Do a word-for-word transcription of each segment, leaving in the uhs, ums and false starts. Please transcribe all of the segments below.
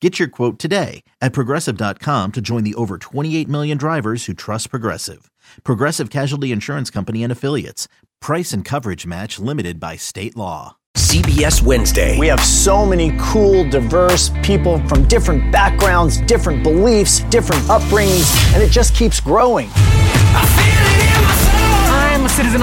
Get your quote today at Progressive dot com to join the over twenty-eight million drivers who trust Progressive. Progressive Casualty Insurance Company and Affiliates. Price and coverage match limited by state law. C B S Wednesday. We have so many cool, diverse people from different backgrounds, different beliefs, different upbringings, and it just keeps growing. I'm a citizen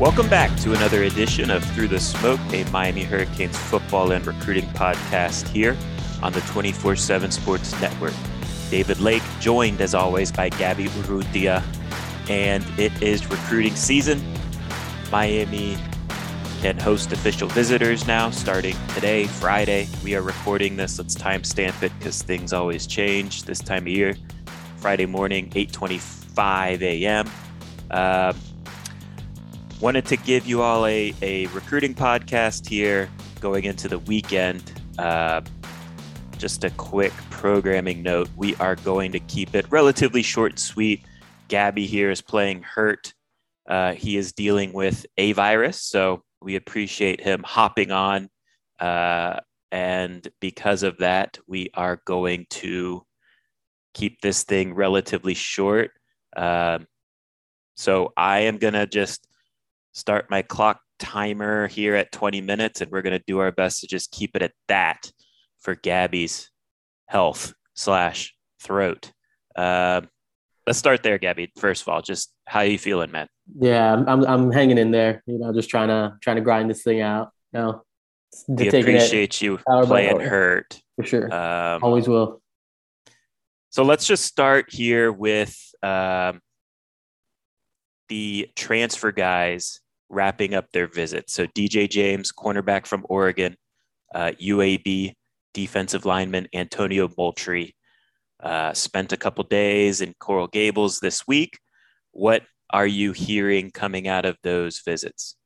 Welcome back to another edition of Through the Smoke, a Miami Hurricanes football and recruiting podcast here on the twenty-four seven Sports Network. David Lake joined, as always, by Gabby Urrutia, and it is recruiting season. Miami can host official visitors now starting today, Friday. We are recording this. Let's timestamp it because things always change this time of year. Friday morning, eight twenty-five a.m. Uh, Wanted to give you all a, a recruiting podcast here going into the weekend. Uh, just a quick programming note. We are going to keep it relatively short and sweet. Gabby here is playing hurt. Uh, he is dealing with a virus, so we appreciate him hopping on. Uh, and because of that, we are going to keep this thing relatively short. Uh, so I am going to just start my clock timer here at twenty minutes, and we're going to do our best to just keep it at that for Gabby's health slash throat. Um, let's start there, Gabby. First of all, just how are you feeling, man? Yeah, I'm I'm hanging in there. You know, just trying to trying to grind this thing out. You know, we appreciate you playing hurt for sure. Um, Always will. So let's just start here with um, the transfer guys wrapping up their visit. So D J James, cornerback from Oregon, uh, U A B defensive lineman Antonio Moultrie, uh, spent a couple days in Coral Gables this week. What are you hearing coming out of those visits?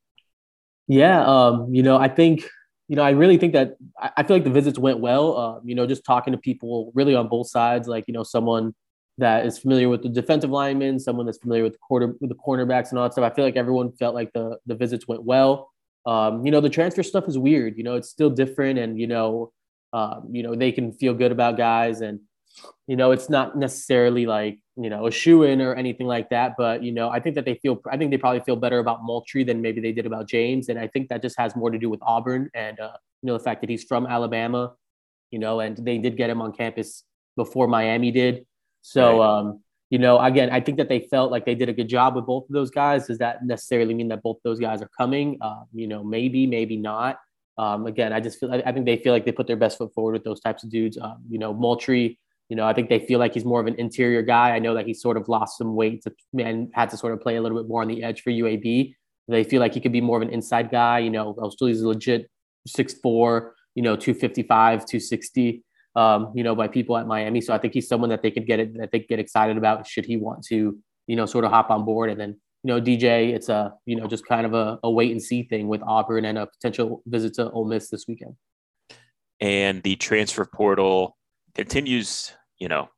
Yeah, um, you know, I think, you know, I really think that I, I feel like the visits went well. Uh, you know, just talking to people really on both sides, like, you know, someone that is familiar with the defensive linemen, someone that's familiar with the quarter, with the cornerbacks and all that stuff. I feel like everyone felt like the, the visits went well. Um, you know, the transfer stuff is weird, you know, it's still different, and, you know, um, you know, they can feel good about guys, and, you know, it's not necessarily like, you know, a shoo-in or anything like that, but, you know, I think that they feel, I think they probably feel better about Moultrie than maybe they did about James. And I think that just has more to do with Auburn and, uh, you know, the fact that he's from Alabama, you know, and they did get him on campus before Miami did. So, um, you know, again, I think that they felt like they did a good job with both of those guys. Does that necessarily mean that both those guys are coming? Uh, you know, maybe, maybe not. Um, again, I just feel, I think they feel like they put their best foot forward with those types of dudes. Um, you know, Moultrie, you know, I think they feel like he's more of an interior guy. I know that he sort of lost some weight to, and had to sort of play a little bit more on the edge for U A B. They feel like he could be more of an inside guy. You know, still he's a legit six foot four, you know, two fifty-five, two sixty. Um, you know, by people at Miami. So I think he's someone that they could get it, that they could get excited about should he want to, you know, sort of hop on board. And then, you know, D J, it's a, you know, just kind of a, a wait and see thing with Auburn and a potential visit to Ole Miss this weekend. And the transfer portal continues, you know,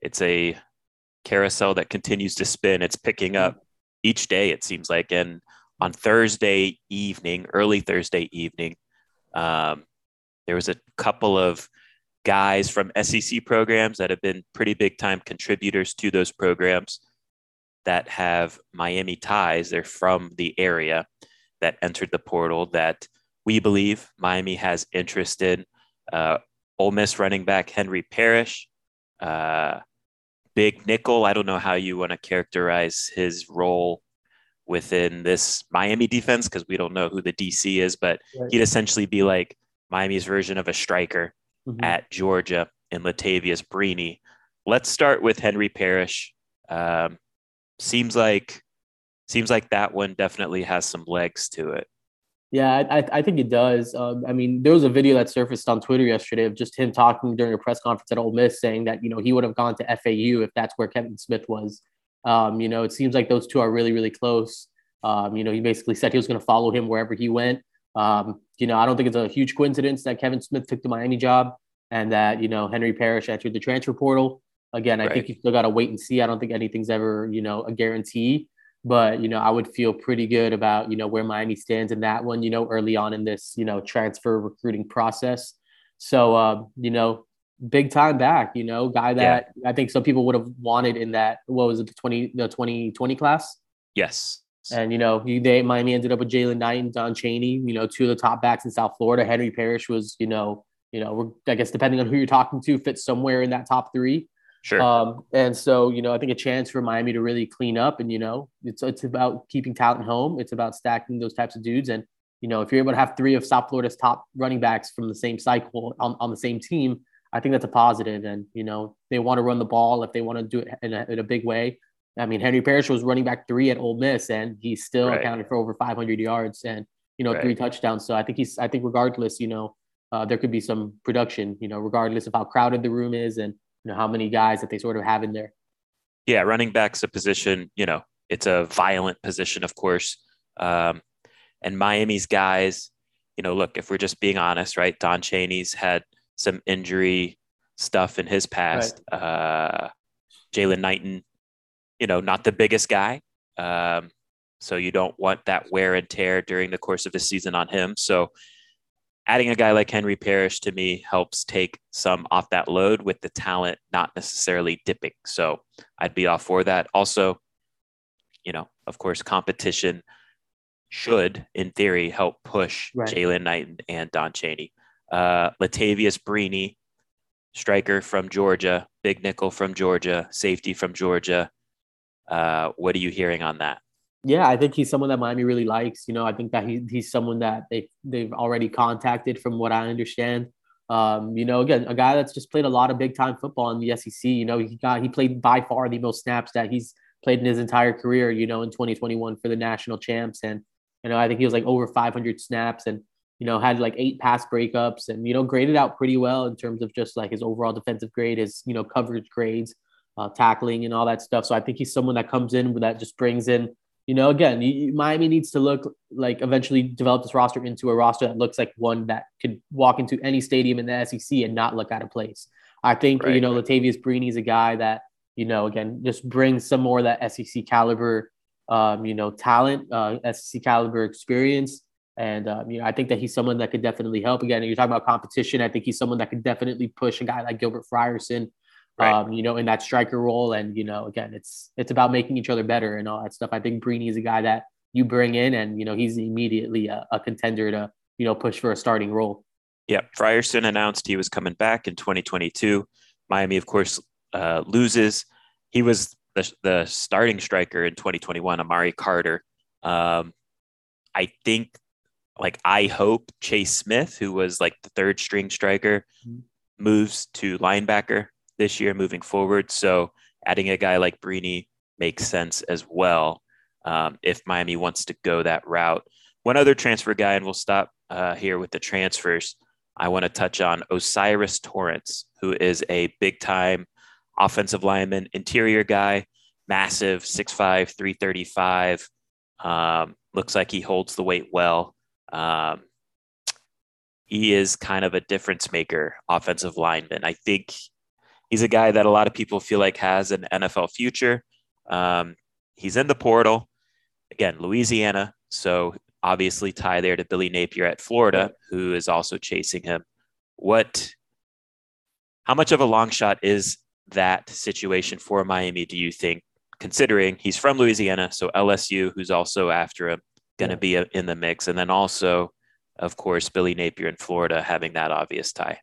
it's a carousel that continues to spin. It's picking up each day, it seems like. And on Thursday evening, early Thursday evening, um, there was a couple of guys from S E C programs that have been pretty big time contributors to those programs that have Miami ties. They're from the area that entered the portal that we believe Miami has interest in. Uh, Ole Miss running back Henry Parrish, uh, big nickel. I don't know how you want to characterize his role within this Miami defense, because we don't know who the D C is, but right. he'd essentially be like Miami's version of a striker mm-hmm. at Georgia in Latavius Brini. Let's start with Henry Parrish. Um, seems like seems like that one definitely has some legs to it. Yeah, I, I think it does. Um, I mean, there was a video that surfaced on Twitter yesterday of just him talking during a press conference at Ole Miss, saying that, you know, he would have gone to F A U if that's where Kevin Smith was. Um, you know, it seems like those two are really, really close. Um, you know, he basically said he was going to follow him wherever he went. Um, you know, I don't think it's a huge coincidence that Kevin Smith took the Miami job and that, you know, Henry Parrish entered the transfer portal. Again, I right. think you still got to wait and see. I don't think anything's ever, you know, a guarantee. But, you know, I would feel pretty good about, you know, where Miami stands in that one, you know, early on in this, you know, transfer recruiting process. So, uh, you know, big time back, you know, guy that yeah. I think some people would have wanted in that. What was it? The twenty, the twenty twenty class. Yes. And, you know, they Miami ended up with Jalen Knight and Don Chaney, you know, two of the top backs in South Florida. Henry Parrish was, you know, you know, I guess, depending on who you're talking to, fits somewhere in that top three. Sure. Um, and so, you know, I think a chance for Miami to really clean up, and, you know, it's, it's about keeping talent home. It's about stacking those types of dudes. And, you know, if you're able to have three of South Florida's top running backs from the same cycle on, on the same team, I think that's a positive. And, you know, they want to run the ball if they want to do it in a, in a big way. I mean, Henry Parrish was running back three at Ole Miss, and he still right. accounted for over five hundred yards and, you know, right. three touchdowns. So I think he's, I think regardless, you know, uh, there could be some production, you know, regardless of how crowded the room is and, you know, how many guys that they sort of have in there. Yeah, running back's a position, you know, it's a violent position, of course. Um, and Miami's guys, you know, look, if we're just being honest, right, Don Chaney's had some injury stuff in his past. Right. Uh, Jalen Knighton, you know, not the biggest guy. Um, so you don't want that wear and tear during the course of the season on him. So adding a guy like Henry Parrish to me helps take some off that load with the talent not necessarily dipping. So I'd be all for that. Also, you know, of course, competition should, in theory, help push right. Jalen Knighton and Don Chaney. Uh, Latavius Brini, striker from Georgia, big nickel from Georgia, safety from Georgia. Uh, what are you hearing on that? Yeah, I think he's someone that Miami really likes. You know, I think that he, he's someone that they, they've already contacted, from what I understand. Um, you know, again, a guy that's just played a lot of big-time football in the S E C. You know, he got he played by far the most snaps that he's played in his entire career, you know, in twenty twenty-one for the national champs. And, you know, I think he was like over five hundred snaps and, you know, had like eight pass breakups and, you know, graded out pretty well in terms of just like his overall defensive grade, his, you know, coverage grades, uh, tackling and all that stuff. So I think he's someone that comes in that just brings in, you know, again, you, Miami needs to look like eventually develop this roster into a roster that looks like one that could walk into any stadium in the S E C and not look out of place. I think, right. you know, Latavius Brini is a guy that, you know, again, just brings some more of that S E C caliber, um, you know, talent, uh, S E C caliber experience. And, um, you know, I think that he's someone that could definitely help. Again, you're talking about competition. I think he's someone that could definitely push a guy like Gilbert Frierson. Right. Um, you know, in that striker role. And, you know, again, it's, it's about making each other better and all that stuff. I think Brini is a guy that you bring in and, you know, he's immediately a, a contender to, you know, push for a starting role. Yeah. Frierson announced he was coming back in twenty twenty-two. Miami, of course, uh, loses. He was the, the starting striker in twenty twenty-one, Amari Carter. Um, I think, like, I hope Chase Smith, who was like the third string striker, mm-hmm. moves to linebacker this year moving forward. So adding a guy like Brini makes sense as well, um, if Miami wants to go that route. One other transfer guy, and we'll stop uh, here with the transfers. I want to touch on Osiris Torrance, who is a big-time offensive lineman, interior guy, massive, six five, three thirty-five. Um, looks like he holds the weight well. Um, he is kind of a difference maker, offensive lineman. I think he's a guy that a lot of people feel like has an N F L future. Um, he's in the portal. Again, Louisiana. So obviously tie there to Billy Napier at Florida, who is also chasing him. What, how much of a long shot is that situation for Miami, do you think, considering he's from Louisiana? So L S U, who's also after him, going to be a, in the mix. And then also, of course, Billy Napier in Florida having that obvious tie.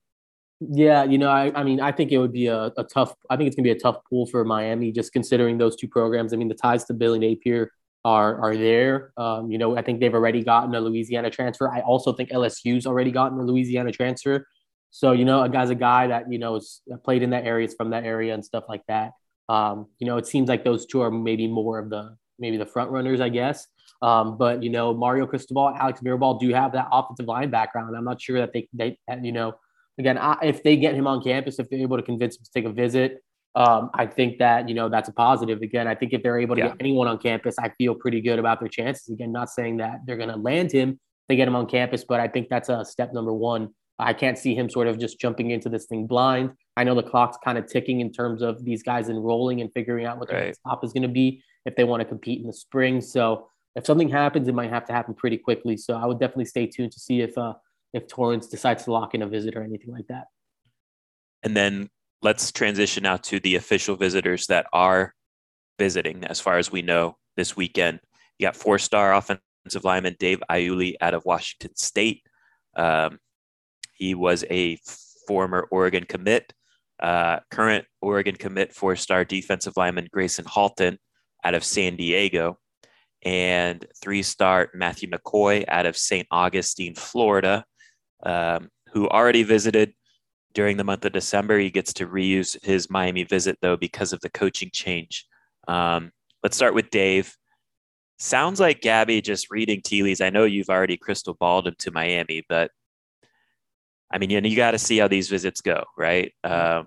Yeah, you know, I, I mean, I think it would be a, a tough – I think it's going to be a tough pool for Miami just considering those two programs. I mean, the ties to Billy Napier are are there. Um, you know, I think they've already gotten a Louisiana transfer. I also think L S U's already gotten a Louisiana transfer. So, you know, a guy's a guy that, you know, is played in that area, is from that area and stuff like that. Um, you know, it seems like those two are maybe more of the – maybe the front runners, I guess. Um, but, you know, Mario Cristobal, Alex Mirabal do have that offensive line background. I'm not sure that they, they you know – Again, I, if they get him on campus, if they're able to convince him to take a visit, um, I think that, you know, that's a positive. Again, I think if they're able to yeah. get anyone on campus, I feel pretty good about their chances. Again, not saying that they're going to land him, they get him on campus, but I think that's a step number one. I can't see him sort of just jumping into this thing blind. I know the clock's kind of ticking in terms of these guys enrolling and figuring out what right. their top is going to be if they want to compete in the spring. So if something happens, it might have to happen pretty quickly. So I would definitely stay tuned to see if uh, – if Torrance decides to lock in a visit or anything like that. And then let's transition now to the official visitors that are visiting, as far as we know, this weekend. You got four-star offensive lineman Dave Ayuli out of Washington State. Um, he was a former Oregon commit, uh, current Oregon commit four-star defensive lineman Grayson Halton out of San Diego, and three-star Matthew McCoy out of Saint Augustine, Florida. Um, who already visited during the month of December. He gets to reuse his Miami visit, though, because of the coaching change. Um, let's start with Dave. Sounds like Gabby just reading tea leaves. I know you've already crystal balled him to Miami, but I mean, you know, you got to see how these visits go, right? Uh,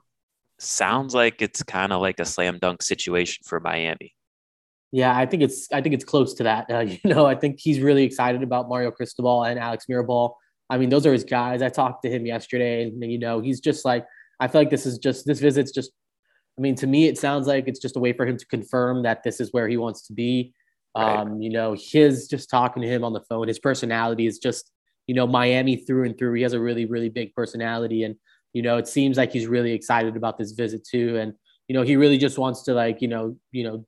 sounds like it's kind of like a slam dunk situation for Miami. Yeah, I think it's I think it's close to that. Uh, you know, I think he's really excited about Mario Cristobal and Alex Mirabal. I mean, those are his guys. I talked to him yesterday, and, you know, he's just like, I feel like this is just, this visit's just, I mean, to me, it sounds like it's just a way for him to confirm that this is where he wants to be. Right. Um, you know, his, just talking to him on the phone, his personality is just, you know, Miami through and through. He has a really, really big personality. And, you know, it seems like he's really excited about this visit too. And, you know, he really just wants to, like, you know, you know,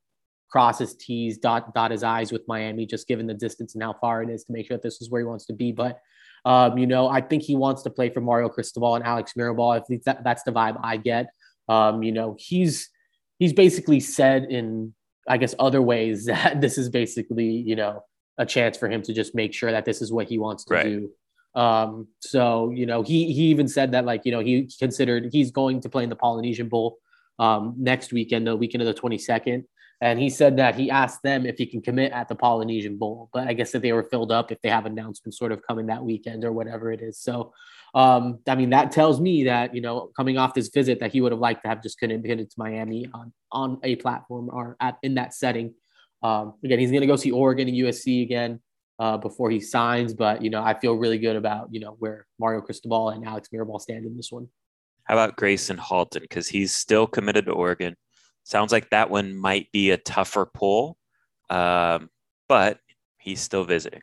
cross his T's, dot, dot his I's with Miami, just given the distance and how far it is to make sure that this is where he wants to be. But, Um, you know, I think he wants to play for Mario Cristobal and Alex Mirabal. If that, that's the vibe I get. Um, you know, he's he's basically said in, I guess, other ways that this is basically, you know, a chance for him to just make sure that this is what he wants to right. do. Um, so, you know, he he even said that, like, you know, he considered he's going to play in the Polynesian Bowl um, next weekend, the weekend of the twenty-second. And he said that he asked them if he can commit at the Polynesian Bowl, but I guess that they were filled up if they have announcements sort of coming that weekend or whatever it is. So, um, I mean, that tells me that, you know, coming off this visit, that he would have liked to have just committed to Miami on, on a platform or at, in that setting. Um, again, he's going to go see Oregon and U S C again uh, before he signs. But, you know, I feel really good about, you know, where Mario Cristobal and Alex Mirabal stand in this one. How about Grayson Halton? Because he's still committed to Oregon. Sounds like that one might be a tougher pull, um, but he's still visiting.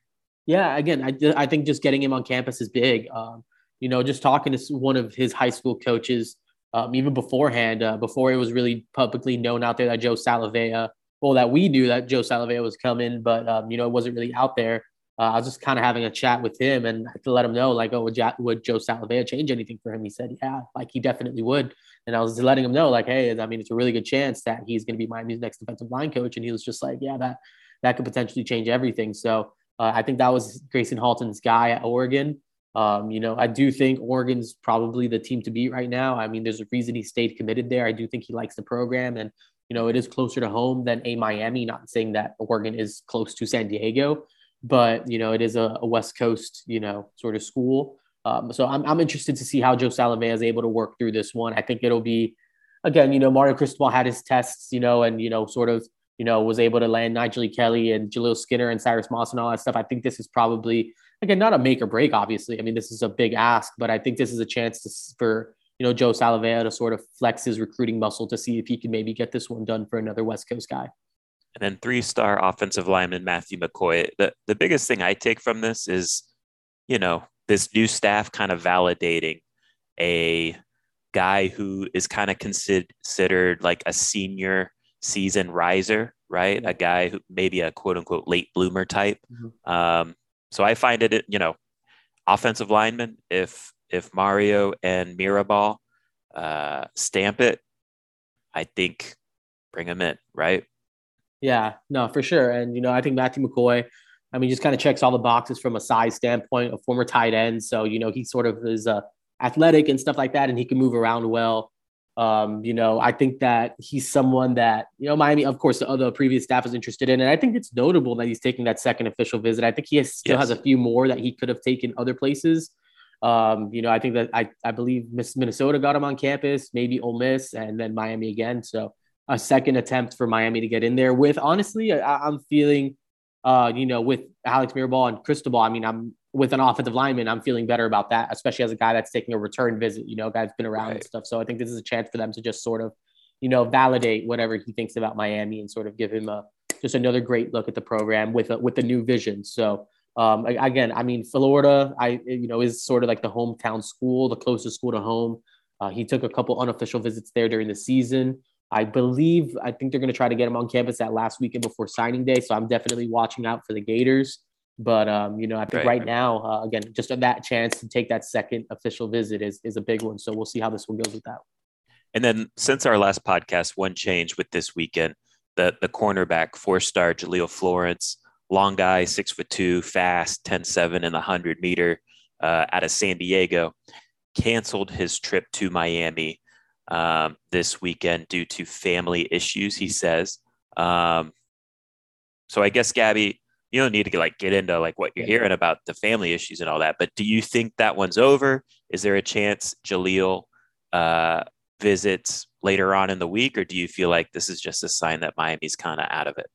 Yeah, again, I, I think just getting him on campus is big. Um, you know, just talking to one of his high school coaches, um, even beforehand, uh, before it was really publicly known out there that Joe Salavea, well, that we knew that Joe Salavea was coming, but, um, you know, it wasn't really out there. Uh, I was just kind of having a chat with him and to let him know, like, oh, would, ja- would Joe Salavea change anything for him? He said, yeah, like he definitely would. And I was letting him know, like, hey, I mean, it's a really good chance that he's going to be Miami's next defensive line coach. And he was just like, yeah, that that could potentially change everything. So uh, I think that was Grayson Halton's guy at Oregon. Um, you know, I do think Oregon's probably the team to beat right now. I mean, there's a reason he stayed committed there. I do think he likes the program. And, you know, it is closer to home than a Miami, not saying that Oregon is close to San Diego. But, you know, it is a, a West Coast, you know, sort of school. Um, so I'm I'm interested to see how Joe Salavea is able to work through this one. I think it'll be, again, you know, Mario Cristobal had his tests, you know, and, you know, sort of, you know, was able to land Nigel E. Kelly and Jaleel Skinner and Cyrus Moss and all that stuff. I think this is probably, again, not a make or break, obviously. I mean, this is a big ask, but I think this is a chance to, for, you know, Joe Salavea to sort of flex his recruiting muscle to see if he can maybe get this one done for another West Coast guy. And then three-star offensive lineman Matthew McCoy. The the biggest thing I take from this is, you know, this new staff kind of validating a guy who is kind of considered like a senior season riser, right? A guy who maybe a quote unquote late bloomer type. Mm-hmm. Um, so I find it, you know, offensive linemen, if if Mario and Mirabal uh, stamp it, I think bring them in, right? Yeah, no, for sure. And, you know, I think Matthew McCoy, I mean, just kind of checks all the boxes from a size standpoint, a former tight end. So, you know, he sort of is uh, athletic and stuff like that, and he can move around well. Um, you know, I think that he's someone that, you know, Miami, of course, the other previous staff is interested in. And I think it's notable that he's taking that second official visit. I think he has, still yes. has a few more that he could have taken other places. Um, you know, I think that I, I believe Miss Minnesota got him on campus, maybe Ole Miss, and then Miami again. So a second attempt for Miami to get in there with, honestly, I, I'm feeling, uh, you know, with Alex Mirabal and Cristobal, I mean, I'm with an offensive lineman, I'm feeling better about that, especially as a guy that's taking a return visit, you know, a guy that's been around right. and stuff. So I think this is a chance for them to just sort of, you know, validate whatever he thinks about Miami and sort of give him a, just another great look at the program with a, with a new vision. So um, again, I mean, Florida, I, you know, is sort of like the hometown school, the closest school to home. Uh, he took a couple unofficial visits there during the season. I believe, I think they're going to try to get him on campus that last weekend before signing day. So I'm definitely watching out for the Gators. But, um, you know, I think right, right now, uh, again, just that chance to take that second official visit is is a big one. So we'll see how this one goes with that. And then since our last podcast, one change with this weekend, the the cornerback, four-star Jaleel Florence, long guy, six foot two, fast, ten seven in the one hundred meter uh, out of San Diego, canceled his trip to Miami um, this weekend due to family issues, he says. Um, so I guess, Gabby, you don't need to like get into like what you're hearing about the family issues and all that, but do you think that one's over? Is there a chance Jaleel uh, visits later on in the week, or do you feel like this is just a sign that Miami's kind of out of it?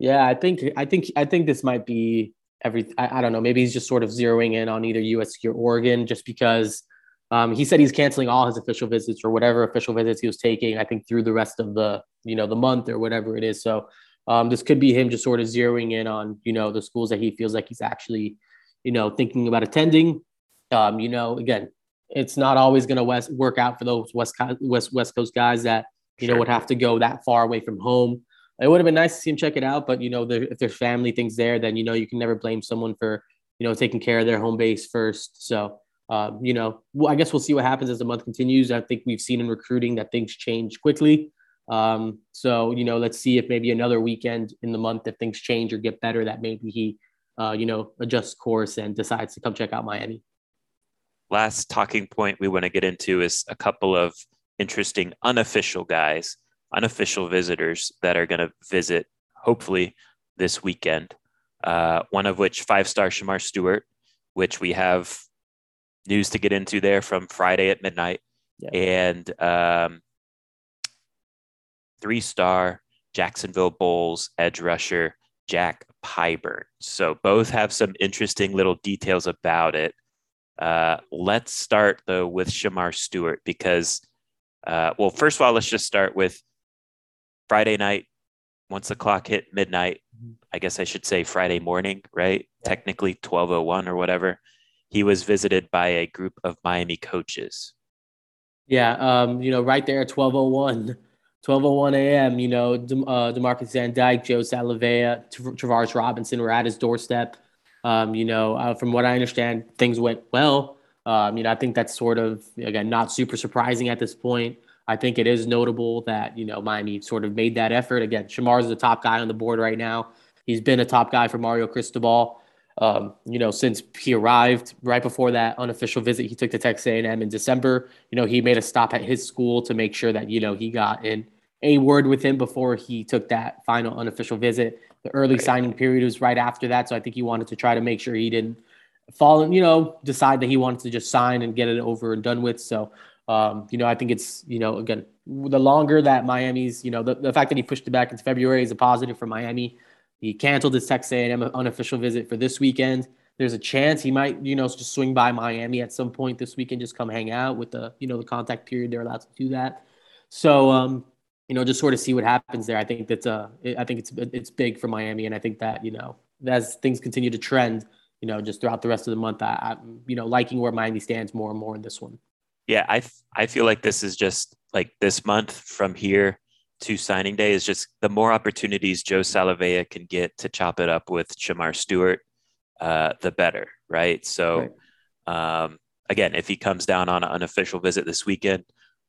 Yeah, I think I think I think this might be every. I, I don't know. Maybe he's just sort of zeroing in on either U S C or Oregon, just because um, he said he's canceling all his official visits or whatever official visits he was taking. I think through the rest of the you know the month or whatever it is. So. Um, this could be him just sort of zeroing in on, you know, the schools that he feels like he's actually, you know, thinking about attending. Um, you know, again, it's not always going to work out for those West Coast, West, West Coast guys that, you sure. know, would have to go that far away from home. It would have been nice to see him check it out. But, you know, there, if there's family things there, then, you know, you can never blame someone for, you know, taking care of their home base first. So, uh, you know, well, I guess we'll see what happens as the month continues. I think we've seen in recruiting that things change quickly. Um, so, you know, let's see if maybe another weekend in the month, if things change or get better, that maybe he, uh, you know, adjusts course and decides to come check out Miami. Last talking point we want to get into is a couple of interesting unofficial guys, unofficial visitors that are going to visit hopefully this weekend. Uh, one of which five-star Shamar Stewart, which we have news to get into there from Friday at midnight. Yeah. And, um, three-star Jacksonville Bolles edge rusher Jack Pyburn. So both have some interesting little details about it. Uh, let's start, though, with Shamar Stewart because, uh, well, first of all, let's just start with Friday night. Once the clock hit midnight, I guess I should say Friday morning, right? Technically twelve oh one or whatever. He was visited by a group of Miami coaches. Yeah, um, you know, right there at twelve oh one. twelve oh one a.m., you know, De- uh, DeMarcus Van Dyke, Joe Salavea, Tra- Travarse Robinson were at his doorstep. Um, you know, uh, from what I understand, things went well. Um, you know, I think that's sort of, again, not super surprising at this point. I think it is notable that, you know, Miami sort of made that effort. Again, Shamar's the top guy on the board right now. He's been a top guy for Mario Cristobal, um, you know, since he arrived. Right before that unofficial visit he took to Texas A and M in December, you know, he made a stop at his school to make sure that, you know, he got in a word with him before he took that final unofficial visit. The early right. signing period was right after that. So I think he wanted to try to make sure he didn't fall and, you know, decide that he wanted to just sign and get it over and done with. So, um, you know, I think it's, you know, again, the longer that Miami's, you know, the, the fact that he pushed it back into February is a positive for Miami. He canceled his Texas A and M unofficial visit for this weekend. There's a chance he might, you know, just swing by Miami at some point this weekend, just come hang out with the, you know, the contact period. They're allowed to do that. So, um, you know, just sort of see what happens there. I think that's uh, I think it's it's big for Miami, and I think that, you know, as things continue to trend, you know, just throughout the rest of the month, I, I you know, liking where Miami stands more and more in this one. Yeah, I I feel like this is just like this month from here to signing day is just the more opportunities Joe Salavea can get to chop it up with Shamar Stewart, uh, the better. Right. So right. Um, again, if he comes down on an official visit this weekend,